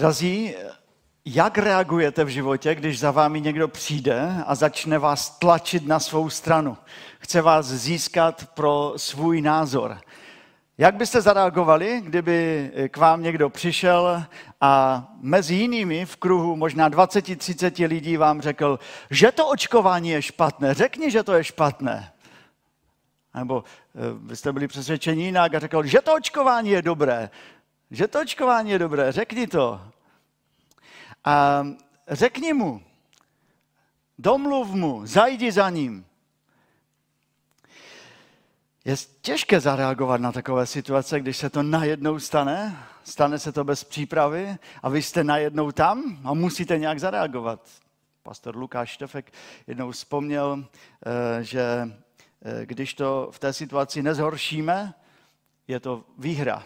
Drazí, jak reagujete v životě, když za vámi někdo přijde a začne vás tlačit na svou stranu? Chce vás získat pro svůj názor. Jak byste zareagovali, kdyby k vám někdo přišel a mezi jinými v kruhu možná 20-30 lidí vám řekl, že to očkování je špatné, řekni, že to je špatné. Nebo byste byli přesvědčeni jinak a řekl, že to očkování je dobré, že to očkování je dobré, řekni to. A řekni mu, domluv mu, zajdi za ním. Je těžké zareagovat na takové situace, když se to najednou stane se to bez přípravy a vy jste najednou tam a musíte nějak zareagovat. Pastor Lukáš Štefek jednou vzpomněl, že když to v té situaci nezhoršíme, je to výhra.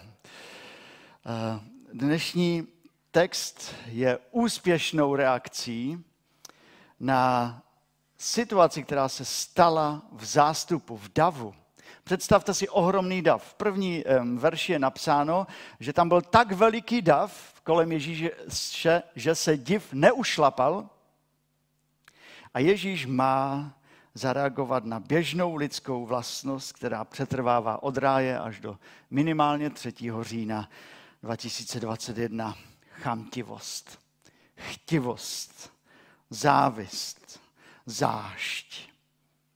Dnešní text je úspěšnou reakcí na situaci, která se stala v zástupu, v davu. Představte si ohromný dav. V první verši je napsáno, že tam byl tak veliký dav kolem Ježíše, že se div neušlapal a Ježíš má zareagovat na běžnou lidskou vlastnost, která přetrvává od ráje až do minimálně 3. října 2021. Chamtivost, chtivost, závist, zášť.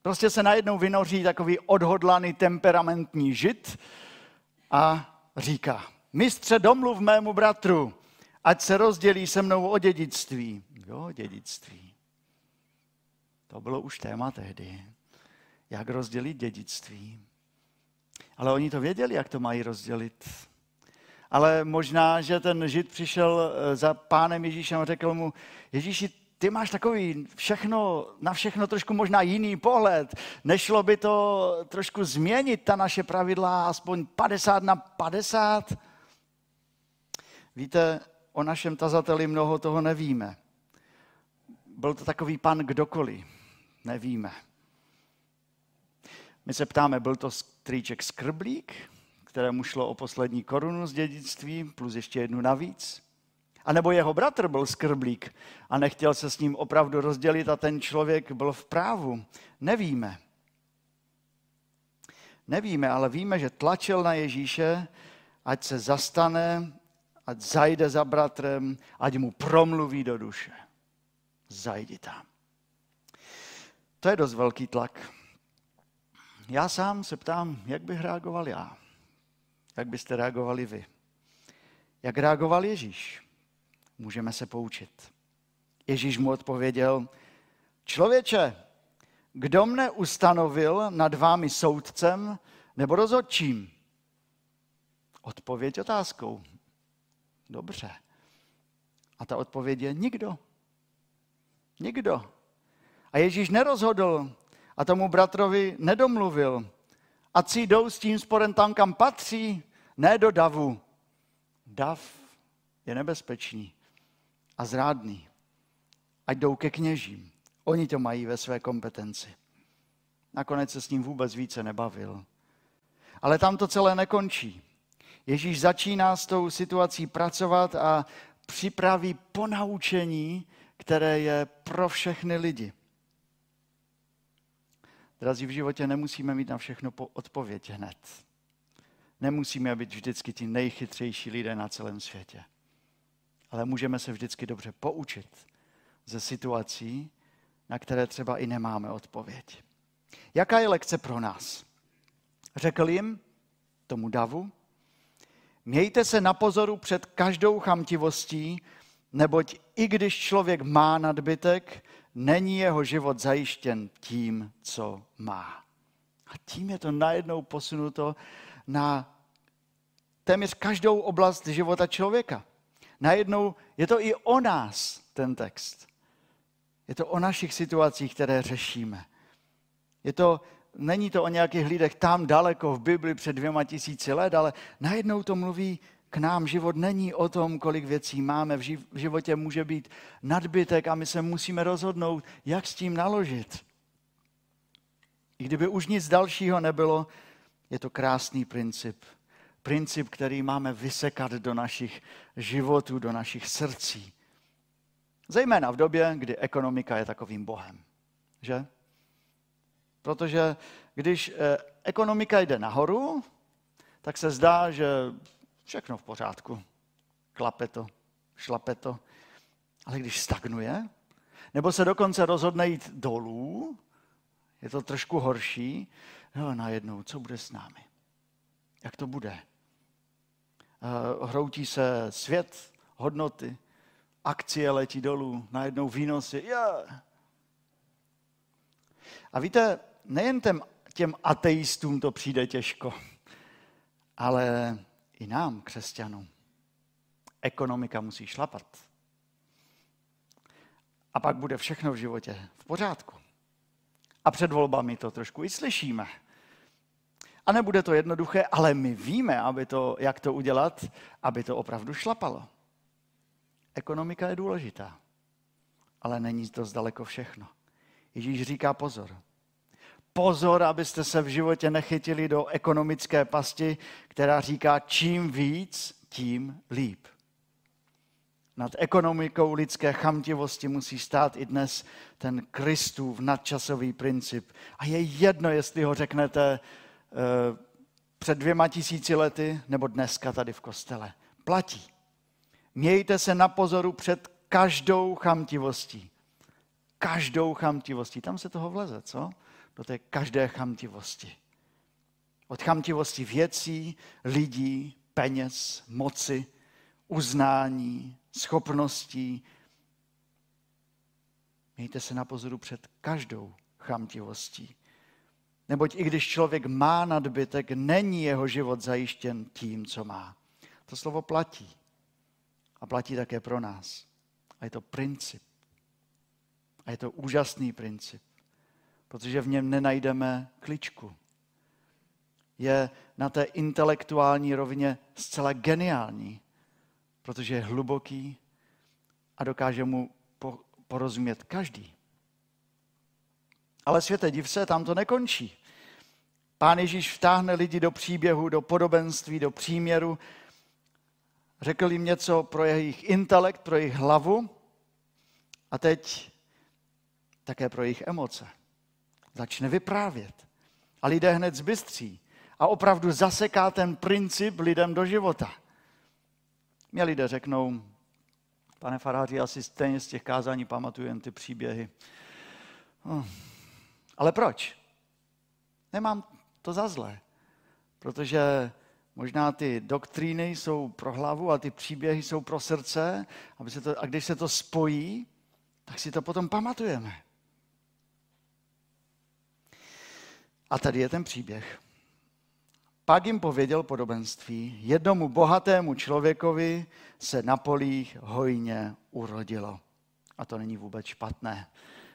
Prostě se najednou vynoří takový odhodlaný temperamentní žid a říká, mistře, domluv mému bratru, ať se rozdělí se mnou o dědictví. Jo, dědictví. To bylo už téma tehdy. Jak rozdělit dědictví. Ale oni to věděli, jak to mají rozdělit. Ale možná, že ten žid přišel za pánem Ježíšem a řekl mu, Ježíši, ty máš takový na všechno trošku možná jiný pohled. Nešlo by to trošku změnit, ta naše pravidla, aspoň 50/50? Víte, o našem tazateli mnoho toho nevíme. Byl to takový pan kdokoliv, nevíme. My se ptáme, byl to strýček Skrblík, kterému šlo o poslední korunu z dědictví, plus ještě jednu navíc. A nebo jeho bratr byl skrblík a nechtěl se s ním opravdu rozdělit a ten člověk byl v právu. Nevíme. Nevíme, ale víme, že tlačil na Ježíše, ať se zastane, ať zajde za bratrem, ať mu promluví do duše. Zajdi tam. To je dost velký tlak. Já sám se ptám, jak bych reagoval já? Jak byste reagovali vy? Jak reagoval Ježíš? Můžeme se poučit. Ježíš mu odpověděl, člověče, kdo mne ustanovil nad vámi soudcem nebo rozhodčím? Odpověď otázkou. Dobře. A ta odpověď je nikdo. Nikdo. A Ježíš nerozhodl a tomu bratrovi nedomluvil. Ať si jdou s tím sporem tam, kam patří, ne do davu. Dav je nebezpečný a zrádný. Ať jdou ke kněžím. Oni to mají ve své kompetenci. Nakonec se s ním vůbec více nebavil. Ale tam to celé nekončí. Ježíš začíná s tou situací pracovat a připraví ponaučení, které je pro všechny lidi. Drazí, v životě nemusíme mít na všechno odpověď hned. Nemusíme být vždycky ti nejchytřejší lidé na celém světě. Ale můžeme se vždycky dobře poučit ze situací, na které třeba i nemáme odpověď. Jaká je lekce pro nás? Řekl jim, tomu davu, mějte se na pozoru před každou chamtivostí, neboť i když člověk má nadbytek, není jeho život zajištěn tím, co má. A tím je to najednou posunuto na téměř každou oblast života člověka. Najednou je to i o nás, ten text. Je to o našich situacích, které řešíme. Není to o nějakých lidech tam daleko v Bibli před 2000 let, ale najednou to mluví k nám. Život není o tom, kolik věcí máme. V životě může být nadbytek a my se musíme rozhodnout, jak s tím naložit. I kdyby už nic dalšího nebylo, je to krásný princip. princip, který máme vysekat do našich životů, do našich srdcí. Zejména v době, kdy ekonomika je takovým bohem. Že? Protože když ekonomika jde nahoru, tak se zdá, že všechno v pořádku. Klape to, šlape to. Ale když stagnuje, nebo se dokonce rozhodne jít dolů, je to trošku horší, no, najednou, co bude s námi? Jak to bude? Hroutí se svět, hodnoty, akcie letí dolů, najednou výnosy. Yeah. A víte, nejen těm ateistům to přijde těžko, ale i nám, křesťanům. Ekonomika musí šlapat. A pak bude všechno v životě v pořádku. A před volbami to trošku i slyšíme. A nebude to jednoduché, ale my víme, jak to udělat, aby to opravdu šlapalo. Ekonomika je důležitá, ale není to zdaleko všechno. Ježíš říká pozor. Pozor, abyste se v životě nechytili do ekonomické pasti, která říká čím víc, tím líp. Nad ekonomikou lidské chamtivosti musí stát i dnes ten Kristův nadčasový princip. A je jedno, jestli ho řeknete před 2000 lety nebo dneska tady v kostele. Platí. Mějte se na pozoru před každou chamtivostí. Každou chamtivostí. Tam se toho vleze, co? Do té každé chamtivosti. Od chamtivosti věcí, lidí, peněz, moci, uznání, schopností. Mějte se na pozoru před každou chamtivostí. Neboť i když člověk má nadbytek, není jeho život zajištěn tím, co má. To slovo platí. A platí také pro nás. A je to princip. A je to úžasný princip. Protože v něm nenajdeme kličku. Je na té intelektuální rovině zcela geniální. Protože je hluboký a dokáže mu porozumět každý. Ale světe, div se, tam to nekončí. Pán Ježíš vtáhne lidi do příběhu, do podobenství, do příměru. Řekl jim něco pro jejich intelekt, pro jejich hlavu a teď také pro jejich emoce. Začne vyprávět. A lidé hned zbystří a opravdu zaseká ten princip lidem do života. Mě lidé řeknou, pane faráři, já si stejně z těch kázání pamatuju jen ty příběhy. Ale proč? Nemám to za zlé, protože možná ty doktríny jsou pro hlavu a ty příběhy jsou pro srdce, a když se to spojí, tak si to potom pamatujeme. A tady je ten příběh. Pak jim pověděl podobenství, jednomu bohatému člověkovi se na polích hojně urodilo. A to není vůbec špatné,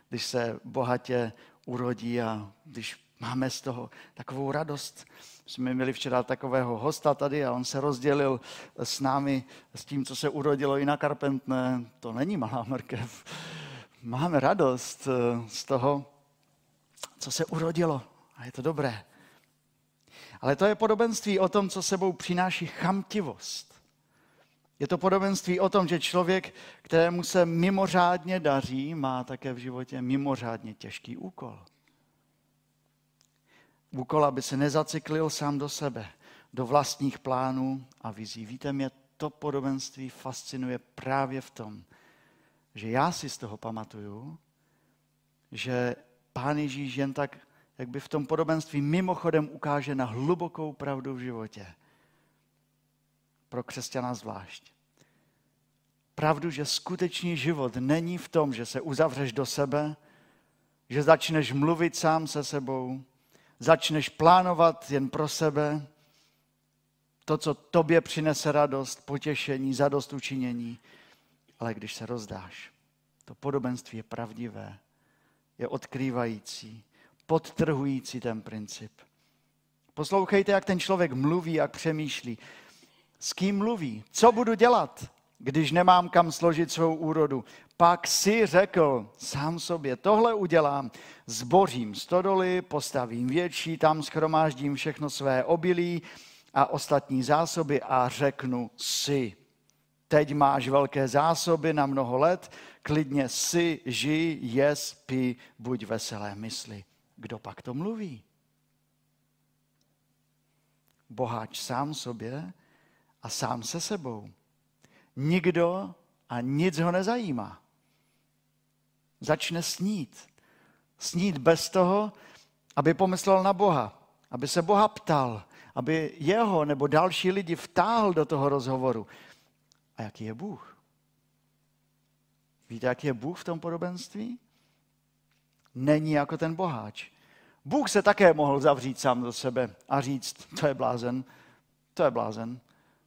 když se bohatě urodí a když máme z toho takovou radost. Jsme měli včera takového hosta tady a on se rozdělil s námi s tím, co se urodilo i na Karpentné. To není malá mrkev. Máme radost z toho, co se urodilo a je to dobré. Ale to je podobenství o tom, co sebou přináší chamtivost. Je to podobenství o tom, že člověk, kterému se mimořádně daří, má také v životě mimořádně těžký úkol. Úkol, aby se nezacyklil sám do sebe, do vlastních plánů a vizí. Víte, mě to podobenství fascinuje právě v tom, že já si z toho pamatuju, že Pán Ježíš jen tak jak by v tom podobenství mimochodem ukáže na hlubokou pravdu v životě. Pro křesťana zvlášť. Pravdu, že skutečný život není v tom, že se uzavřeš do sebe, že začneš mluvit sám se sebou, začneš plánovat jen pro sebe to, co tobě přinese radost, potěšení, zadostučinění, ale když se rozdáš. To podobenství je pravdivé, je odkrývající, podtrhující ten princip. Poslouchejte, jak ten člověk mluví, jak přemýšlí. S kým mluví? Co budu dělat, když nemám kam složit svou úrodu? Pak si řekl sám sobě, tohle udělám. Zbořím stodoly, postavím větší, tam shromáždím všechno své obilí a ostatní zásoby a řeknu si. Teď máš velké zásoby na mnoho let, klidně si, žij, jez, pij, buď veselé mysli. Kdo pak to mluví? Boháč sám sobě a sám se sebou. Nikdo a nic ho nezajímá. Začne snít. Snít bez toho, aby pomyslel na Boha, aby se Boha ptal, aby jeho nebo další lidi vtáhl do toho rozhovoru. A jaký je Bůh? Víte, jaký je Bůh v tom podobenství? Není jako ten boháč. Bůh se také mohl zavřít sám do sebe a říct, to je blázen.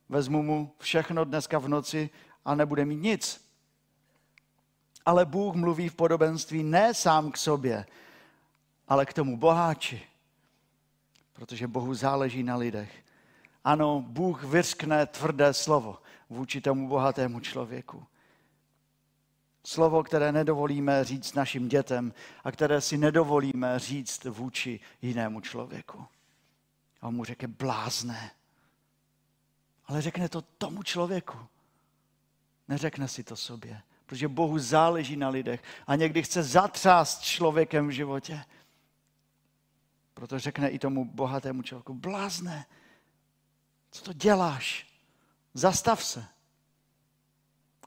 Vezmu mu všechno dneska v noci a nebude mít nic. Ale Bůh mluví v podobenství ne sám k sobě, ale k tomu boháči. Protože Bohu záleží na lidech. Ano, Bůh vyřkne tvrdé slovo vůči tomu bohatému člověku. Slovo, které nedovolíme říct našim dětem a které si nedovolíme říct vůči jinému člověku. A on mu řekne blázne. Ale řekne to tomu člověku. Neřekne si to sobě, protože Bohu záleží na lidech a někdy chce zatřást člověkem v životě. Proto řekne i tomu bohatému člověku, blázne, co to děláš? Zastav se.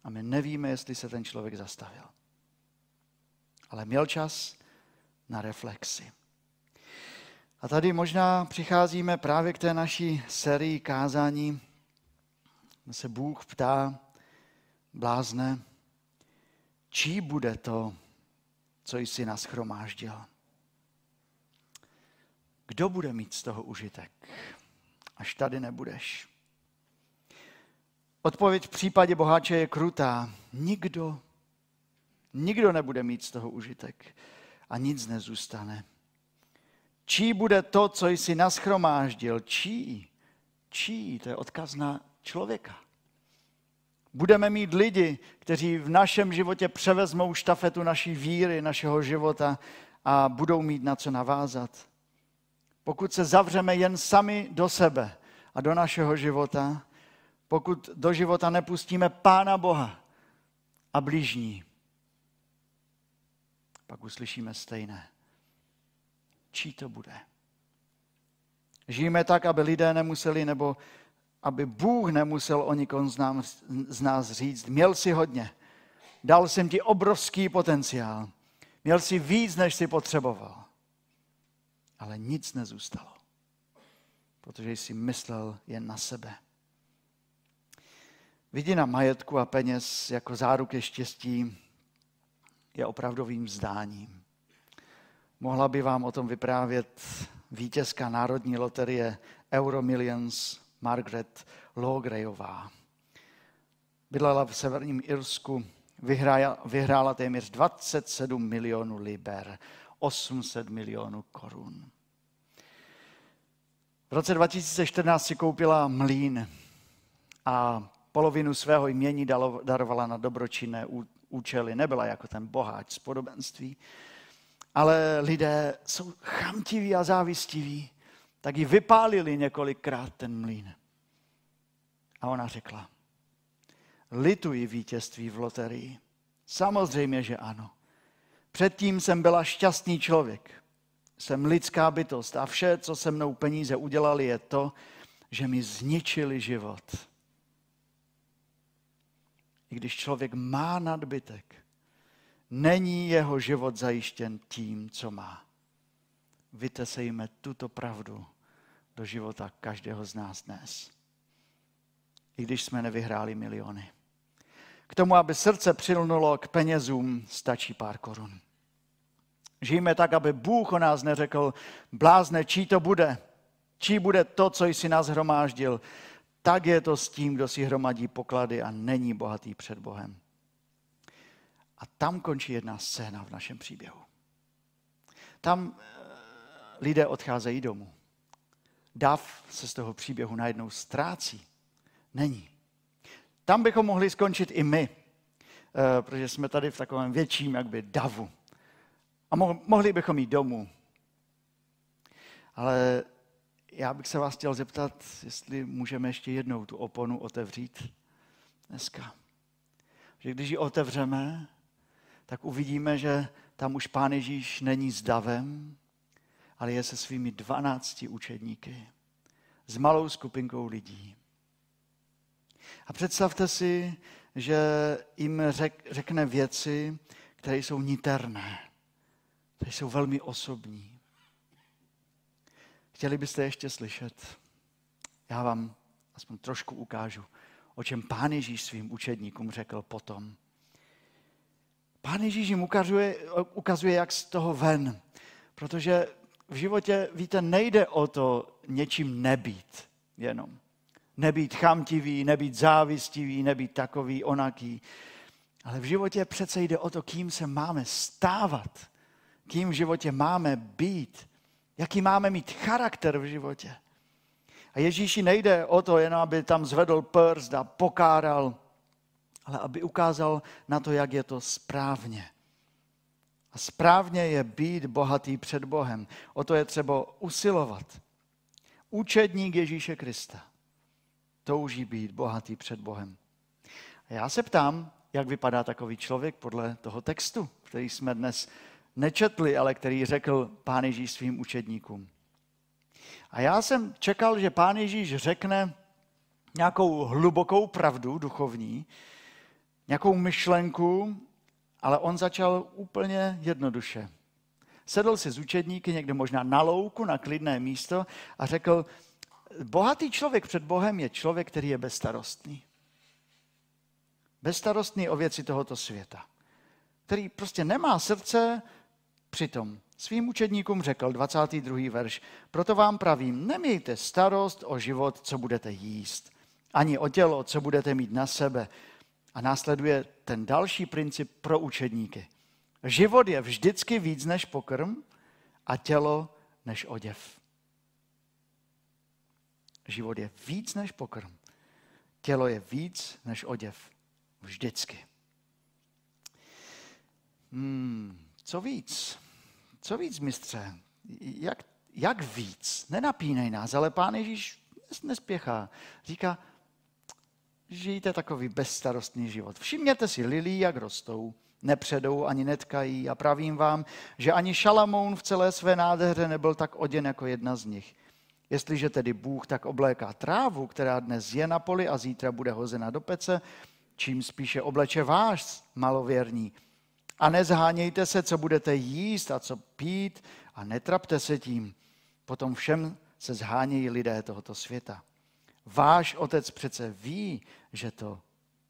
A my nevíme, jestli se ten člověk zastavil. Ale měl čas na reflexi. A tady možná přicházíme právě k té naší sérii kázání, kde se Bůh ptá, blázne, čí bude to, co jsi nashromáždil? Kdo bude mít z toho užitek, až tady nebudeš? Odpověď v případě boháče je krutá. Nikdo nebude mít z toho užitek a nic nezůstane. Čí bude to, co jsi nashromáždil? Čí, to je odkaz na člověka. Budeme mít lidi, kteří v našem životě převezmou štafetu naší víry, našeho života a budou mít na co navázat. Pokud se zavřeme jen sami do sebe a do našeho života, pokud do života nepustíme Pána Boha a blížní, pak uslyšíme stejné. Čí to bude? Žijeme tak, aby lidé nemuseli, nebo aby Bůh nemusel o nikom z nás říct, měl jsi hodně, dal jsem ti obrovský potenciál, měl jsi víc, než jsi potřeboval, ale nic nezůstalo, protože jsi myslel jen na sebe. Vidina majetku a peněz jako záruky štěstí je opravdovým vzdáním. Mohla by vám o tom vyprávět vítězka národní loterie Euromillions Margaret Laugrejová. Bydlela v severním Irsku, vyhrála téměř 27 milionů liber, 800 milionů korun. V roce 2014 si koupila mlýn a polovinu svého jmění darovala na dobročinné účely. Nebyla jako ten boháč z podobenství. Ale lidé jsou chamtiví a závistiví, tak ji vypálili několikrát ten mlýn. A ona řekla, lituji vítězství v loterii. Samozřejmě, že ano. Předtím jsem byla šťastný člověk. Jsem lidská bytost a vše, co se mnou peníze udělali, je to, že mi zničili život. I když člověk má nadbytek, není jeho život zajištěn tím, co má. Vytesejme tuto pravdu do života každého z nás dnes. I když jsme nevyhráli miliony. K tomu, aby srdce přilnulo k penězům, stačí pár korun. Žijme tak, aby Bůh o nás neřekl, blázne, čí to bude? Čí bude to, co jsi nás hromáždil? Tak je to s tím, kdo si hromadí poklady a není bohatý před Bohem. A tam končí jedna scéna v našem příběhu. Tam lidé odcházejí domů. Dav se z toho příběhu najednou ztrácí. Není. Tam bychom mohli skončit i my, protože jsme tady v takovém větším jakby davu. A mohli bychom jít domů. Ale Já bych se vás chtěl zeptat, jestli můžeme ještě jednou tu oponu otevřít dneska. Že když ji otevřeme, tak uvidíme, že tam už Pán Ježíš není s davem, ale je se svými 12 učedníky, s malou skupinkou lidí. A představte si, že jim řekne věci, které jsou niterné, které jsou velmi osobní. Chtěli byste ještě slyšet? Já vám aspoň trošku ukážu, o čem Pán Ježíš svým učedníkům řekl potom. Pán Ježíš jim ukazuje, jak z toho ven, protože v životě, víte, nejde o to něčím nebýt jenom. Nebýt chamtivý, nebýt závistivý, nebýt takový, onaký. Ale v životě přece jde o to, kým se máme stávat, kým v životě máme být, jaký máme mít charakter v životě. A Ježíši nejde o to, jen aby tam zvedl prst a pokáral, ale aby ukázal na to, jak je to správně. A správně je být bohatý před Bohem. O to je třeba usilovat. Učedník Ježíše Krista touží být bohatý před Bohem. A já se ptám, jak vypadá takový člověk podle toho textu, který jsme dnes nečetli, ale který řekl Pán Ježíš svým učedníkům. A já jsem čekal, že Pán Ježíš řekne nějakou hlubokou pravdu duchovní, nějakou myšlenku, ale on začal úplně jednoduše. Sedl si s učedníky někde možná na louku, na klidné místo a řekl, bohatý člověk před Bohem je člověk, který je bezstarostný. Bezstarostný o věci tohoto světa. Který prostě nemá srdce přitom. Svým učedníkům řekl, 22. verš, proto vám pravím, nemějte starost o život, co budete jíst, ani o tělo, co budete mít na sebe. A následuje ten další princip pro učedníky. Život je vždycky víc než pokrm a tělo než oděv. Život je víc než pokrm. Tělo je víc než oděv. Vždycky. Co víc? Co víc, mistře? Jak víc? Nenapínej nás, ale Pán Ježíš nespěchá. Říká, žijte takový bezstarostný život. Všimněte si lilí, jak rostou, nepředou ani netkají a pravím vám, že ani Šalamón v celé své nádheře nebyl tak oděn jako jedna z nich. Jestliže tedy Bůh tak obléká trávu, která dnes je na poli a zítra bude hozena do pece, čím spíše obleče vás, malověrní. A nezhánějte se, co budete jíst a co pít a netrapte se tím. Potom všem se zhánějí lidé tohoto světa. Váš otec přece ví, že to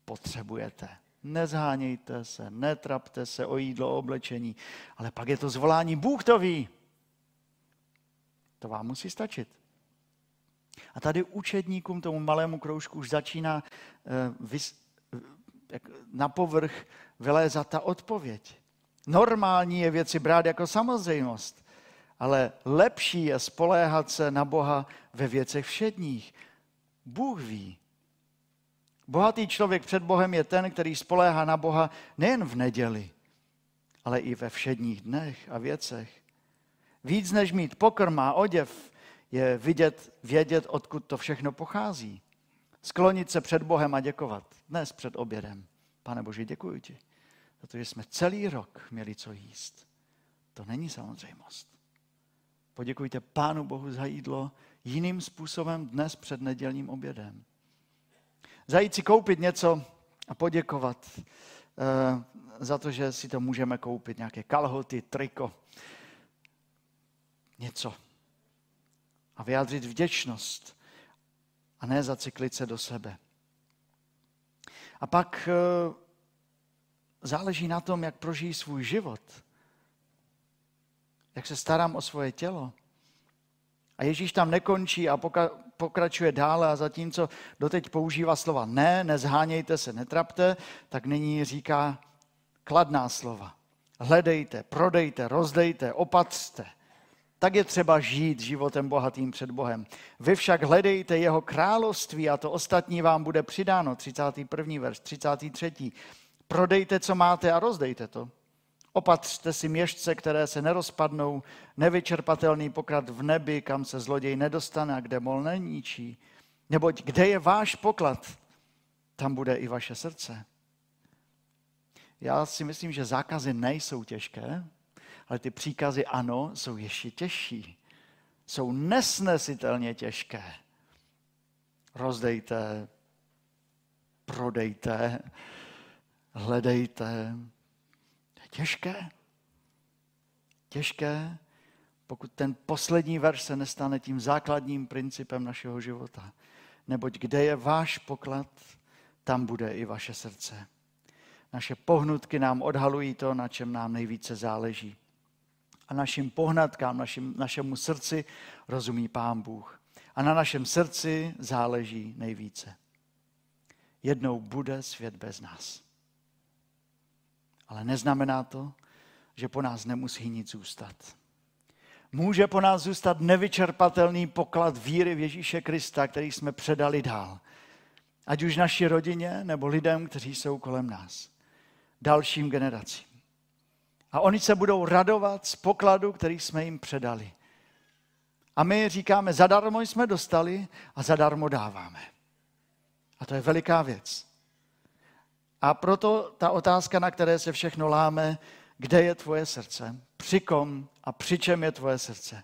potřebujete. Nezhánějte se, netrapte se o jídlo, o oblečení, ale pak je to zvolání, Bůh to ví. To vám musí stačit. A tady učedníkům, tomu malému kroužku, už začíná na povrch vylézat ta odpověď. Normální je věci brát jako samozřejmost, ale lepší je spoléhat se na Boha ve věcech všedních. Bůh ví. Bohatý člověk před Bohem je ten, který spoléhá na Boha nejen v neděli, ale i ve všedních dnech a věcech. Víc než mít pokrm a oděv je vědět, odkud to všechno pochází. Sklonit se před Bohem a děkovat. Dnes před obědem. Pane Bože, děkuji ti, protože jsme celý rok měli co jíst. To není samozřejmost. Poděkujte Pánu Bohu za jídlo jiným způsobem dnes před nedělním obědem. Zajít si koupit něco a poděkovat za to, že si to můžeme koupit. Nějaké kalhoty, triko, něco. A vyjádřit vděčnost a ne zacyklit se do sebe. A pak záleží na tom, jak prožijí svůj život. Jak se starám o svoje tělo. A Ježíš tam nekončí a pokračuje dále a zatímco doteď používá slova ne, nezhánějte se, netrapte, tak nyní říká kladná slova. Hledejte, prodejte, rozdejte, opatřte. Tak je třeba žít životem bohatým před Bohem. Vy však hledejte jeho království a to ostatní vám bude přidáno. 31. verš, 33. Prodejte, co máte a rozdejte to. Opatřte si měšce, které se nerozpadnou, nevyčerpatelný poklad v nebi, kam se zloděj nedostane a kde mol neníčí. Neboť kde je váš poklad, tam bude i vaše srdce. Já si myslím, že zákazy nejsou těžké, ale ty příkazy ano, jsou ještě těžší. Jsou nesnesitelně těžké. Rozdejte, prodejte, hledejte. Těžké. Těžké, pokud ten poslední verš se nestane tím základním principem našeho života. Neboť kde je váš poklad, tam bude i vaše srdce. Naše pohnutky nám odhalují to, na čem nám nejvíce záleží. A našim pohnutkám, našemu srdci rozumí Pán Bůh. A na našem srdci záleží nejvíce. Jednou bude svět bez nás. Ale neznamená to, že po nás nemusí nic zůstat. Může po nás zůstat nevyčerpatelný poklad víry v Ježíše Krista, který jsme předali dál. Ať už naší rodině, nebo lidem, kteří jsou kolem nás. Dalším generacím. A oni se budou radovat z pokladu, který jsme jim předali. A my říkáme, zadarmo jsme dostali a zadarmo dáváme. A to je veliká věc. A proto ta otázka, na které se všechno láme, kde je tvoje srdce, při kom a při čem je tvoje srdce.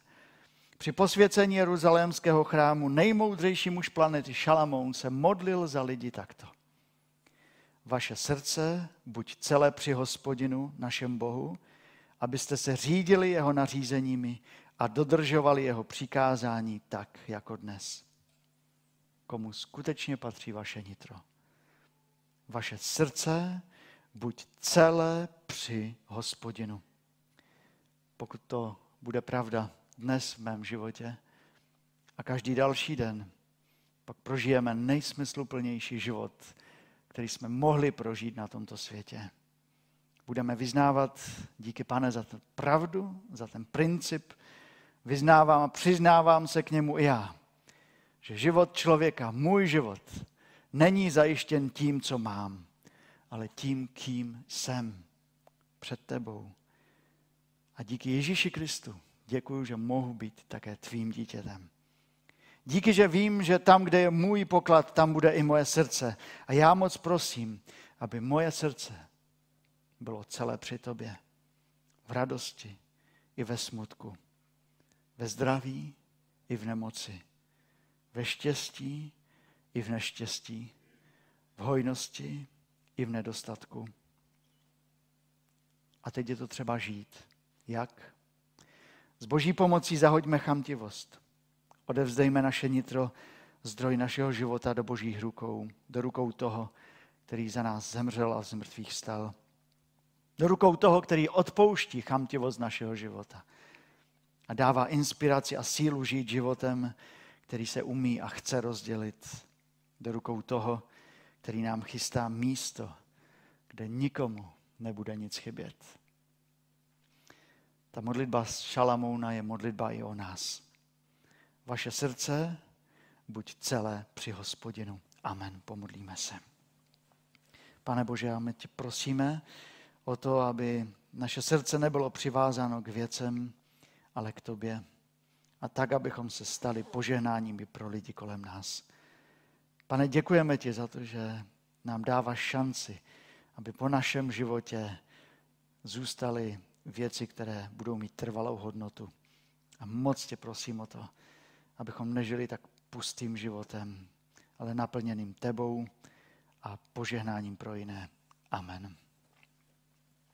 Při posvěcení jeruzalémského chrámu nejmoudřejší muž planety Šalamón se modlil za lidi takto. Vaše srdce buď celé při Hospodinu, našem Bohu, abyste se řídili jeho nařízeními a dodržovali jeho přikázání tak, jako dnes. Komu skutečně patří vaše nitro? Vaše srdce buď celé při Hospodinu. Pokud to bude pravda dnes v mém životě a každý další den, pak prožijeme nejsmysluplnější život, který jsme mohli prožít na tomto světě. Budeme vyznávat, díky Pane za tu pravdu, za ten princip, vyznávám a přiznávám se k němu i já, že život člověka, můj život, není zajištěn tím, co mám, ale tím, kým jsem před tebou. A díky Ježíši Kristu děkuju, že mohu být také tvým dítětem. Díky, že vím, že tam, kde je můj poklad, tam bude i moje srdce. A já moc prosím, aby moje srdce bylo celé při tobě. V radosti i ve smutku. Ve zdraví i v nemoci. Ve štěstí i v neštěstí, v hojnosti i v nedostatku. A teď je to třeba žít. Jak? S Boží pomocí zahoďme chamtivost. Odevzdejme naše nitro, zdroj našeho života do Božích rukou, do rukou toho, který za nás zemřel a z mrtvých stal. Do rukou toho, který odpouští chamtivost našeho života a dává inspiraci a sílu žít životem, který se umí a chce rozdělit. Do rukou toho, který nám chystá místo, kde nikomu nebude nic chybět. Ta modlitba Šalamouna je modlitba i o nás. Vaše srdce buď celé při Hospodinu. Amen. Pomodlíme se. Pane Bože, a my tě prosíme o to, aby naše srdce nebylo přivázáno k věcem, ale k tobě. A tak, abychom se stali požehnáním i pro lidi kolem nás. Pane, děkujeme ti za to, že nám dáváš šanci, aby po našem životě zůstaly věci, které budou mít trvalou hodnotu. A moc tě prosím o to, abychom nežili tak pustým životem, ale naplněným tebou a požehnáním pro jiné. Amen.